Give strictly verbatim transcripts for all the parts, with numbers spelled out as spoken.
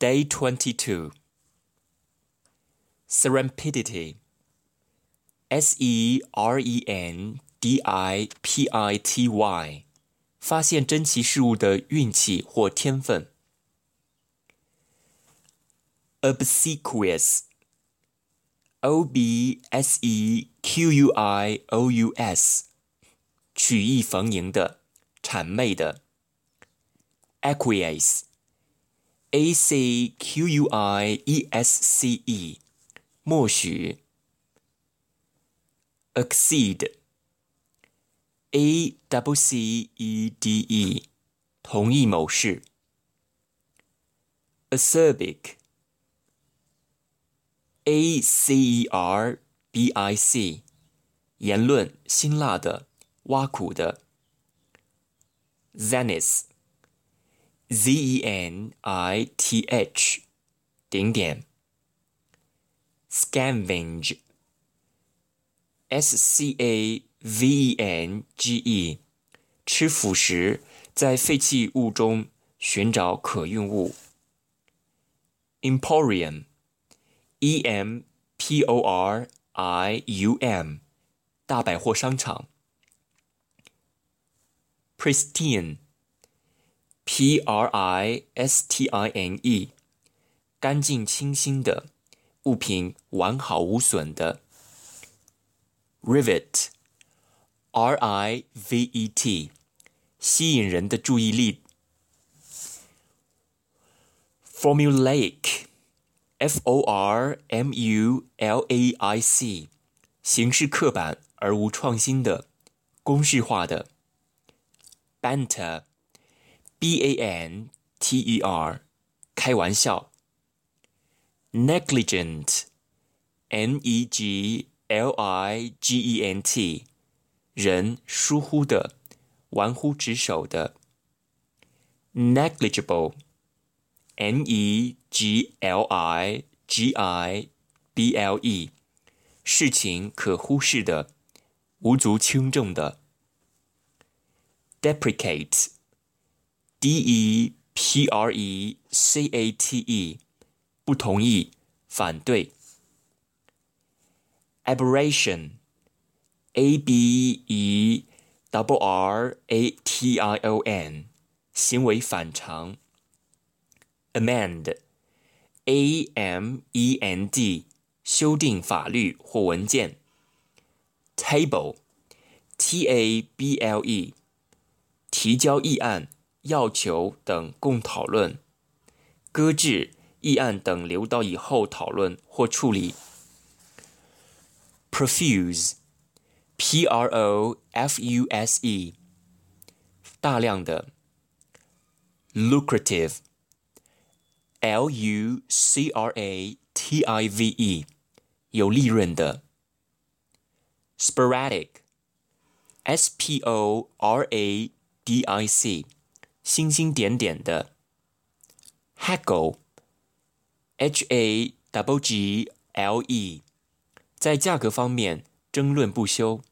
Day twenty-two. Serendipity. S E R E N D I P I T Y. 发现珍奇事物的运气或天分。Obsequious. O B S E Q U I O U S. 曲意逢迎的，谄媚的。Acquiesce. A C Q U I E S C E. 默许。Accede. A C C E D E. 同意某事。Acerbic. A C E R B I C. 言论辛辣的，挖苦的。Zenith. Z E N I T H. 顶点。Scavenge. S C A V E N G E. 吃腐蚀，在废弃物中寻找可用物。Emporium. E M P O R I U M. 大百货商场。Pristine. P R I S T I N E. 干净清新的，物品完好无损的。Rivet. R I V E T. 吸引人的注意力。Formulaic. F O R M U L A I C. 形式刻板而无创新的，公式化的。Banter. B A N T E R. 开玩笑。Negligent. N E G L I G E N T. 人疏忽的，玩忽职守的。Negligible. N E G L I G I B L E. 事情可忽视的，无足轻重的。Deprecate. D E P R E C A T E. 不同意，反对。Aberration. A B E R R A T I O N. 行为反常。Amend. A M E N D. 修订法律或文件。Table. T A B L E. 提交议案，要求等共讨论，搁置议案等留到以后讨论或处理。Profuse. P R O F U S E. 大量的。Lucrative. L U C R A T I V E. 有利润的。Sporadic. S P O R A D I C. 星星点点的。Haggle. H A G G L E. 在价格方面争论不休。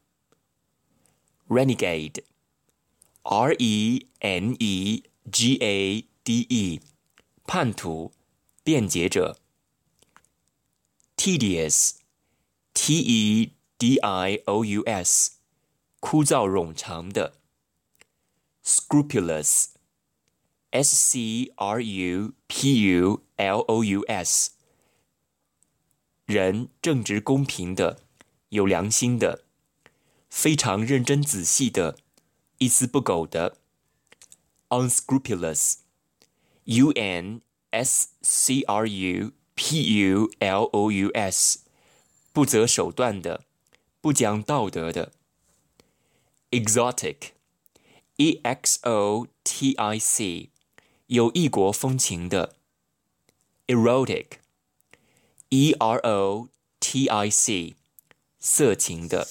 Renegade. R E N E G A D E. 叛徒，辩解者。Tedious. T E D I O U S. 枯燥冗长的。Scrupulous. S C R U P U L O U S. 人正直公平的，有良心的，非常认真仔细的，一丝不苟的。Unscrupulous. U N S C R U P U L O U S. 不择手段的，不讲道德的。Exotic. E X O T I C. 有异国风情的。Erotic. E R O T I C. 色情的。